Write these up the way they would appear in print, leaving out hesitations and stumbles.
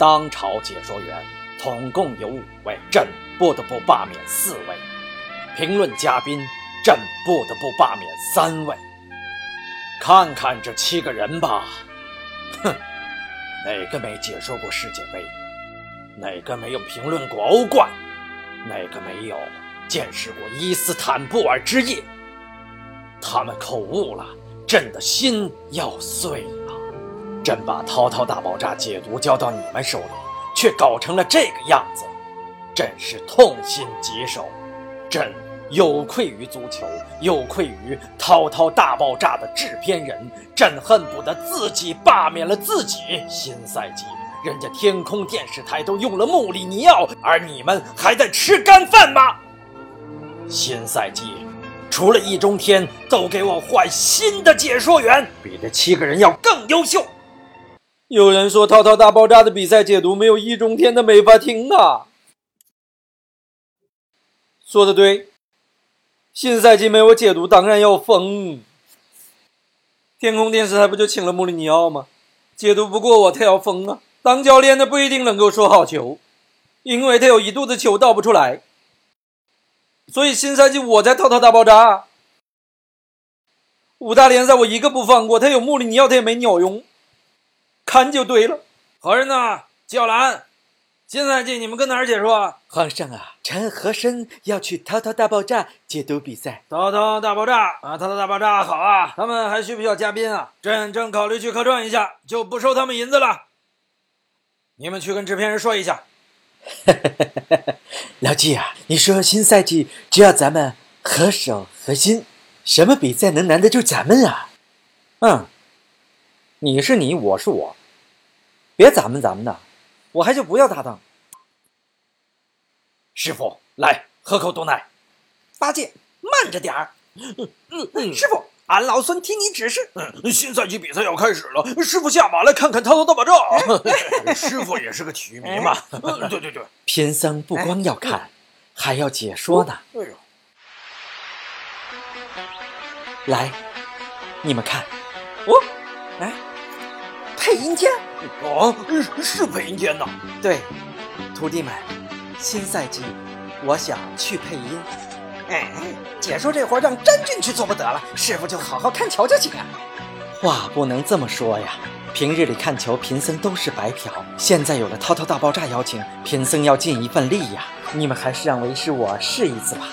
当朝解说员，统共有5位，朕不得不罢免4位；评论嘉宾，朕不得不罢免3位。看看这7个人吧，哼，哪个没解说过世界杯？哪个没有评论过欧冠？哪个没有见识过伊斯坦布尔之夜？他们口误了，朕的心要碎了。朕把《滔滔大爆炸》解读交到你们手里，却搞成了这个样子，朕是痛心疾首。朕有愧于足球，有愧于《滔滔大爆炸》的制片人，朕恨不得自己罢免了自己。新赛季人家天空电视台都用了穆里尼奥，而你们还在吃干饭吗？新赛季除了易中天，都给我换新的解说员，比这7个人要更优秀。有人说《滔滔大爆炸》的比赛解读没有易中天的没法听啊。说得对，新赛季没我解读当然要疯。天空电视台不就请了穆里尼奥吗？解读不过我他要疯啊。当教练的不一定能够说好球，因为他有一肚子球倒不出来，所以新赛季我在《滔滔大爆炸》5大联赛我一个不放过，他有穆里尼奥他也没鸟用，看就对了。何人呢？教兰，新赛季你们跟哪儿解说啊？皇上啊，陈和珅要去《滔滔大爆炸》解读比赛。滔滔大爆炸啊，滔滔大爆炸好啊，他们还需不需要嘉宾啊？朕正考虑去客串一下，就不收他们银子了。你们去跟制片人说一下。老纪啊，你说新赛季只要咱们合手合心，什么比赛能难得住咱们啊？嗯，你是你，我是我，别咱们的，我还就不要搭档。师傅，来喝口毒奶。八戒，慢着点儿。师傅，俺老孙听你指示。新赛季比赛要开始了，师傅下马来看看《滔滔大爆炸》。师傅也是个体育迷嘛。对，贫僧不光要看，还要解说呢。来，你们看，配音间啊，是配音间呐。对，徒弟们，新赛季我想去配音。解说这活让詹俊去做不得了，师傅就好好看球就行了。话不能这么说呀，平日里看球贫僧都是白嫖，现在有了《滔滔大爆炸》邀请，贫僧要尽一份力呀。你们还是让为师我试一次吧。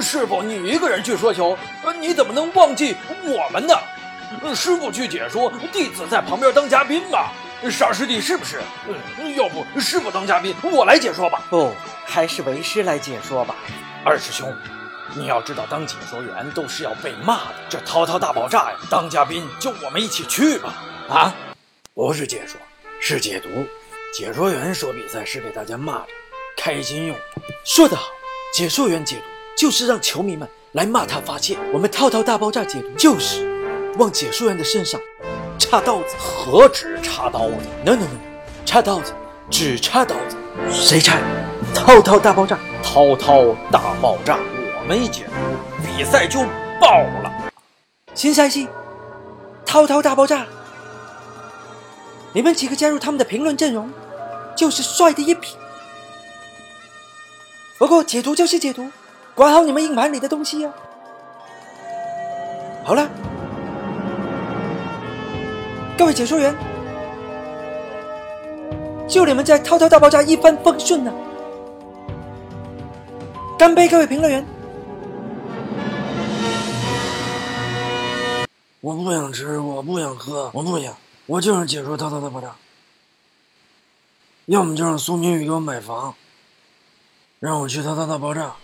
师傅你一个人去说球，你怎么能忘记我们呢？师傅去解说，弟子在旁边当嘉宾吧。傻师弟是不是？要不师傅当嘉宾，我来解说吧。不，还是为师来解说吧。二师兄，你要知道当解说员都是要被骂的，这《滔滔大爆炸》呀，当嘉宾就我们一起去吧。啊，不是解说，是解读。解说员说比赛是给大家骂着，开心用的。说得好，解说员解读就是让球迷们来骂他发泄。我们《滔滔大爆炸》解读就是往解说员的身上插刀子。何止插刀子 ？No， 插刀子，只插刀子。谁插？滔滔大爆炸，滔滔大爆炸，我没解读，比赛就爆了。新赛季，滔滔大爆炸，你们几个加入他们的评论阵容，就是帅的一批。不过解读就是解读，管好你们硬盘里的东西啊。好了，各位解说员，祝你们在《滔滔大爆炸》一帆风顺啊！干杯，各位评论员！我不想吃，我不想喝，我不想，我就是解说《滔滔大爆炸》。要么就让苏明宇给我买房，让我去《滔滔大爆炸》。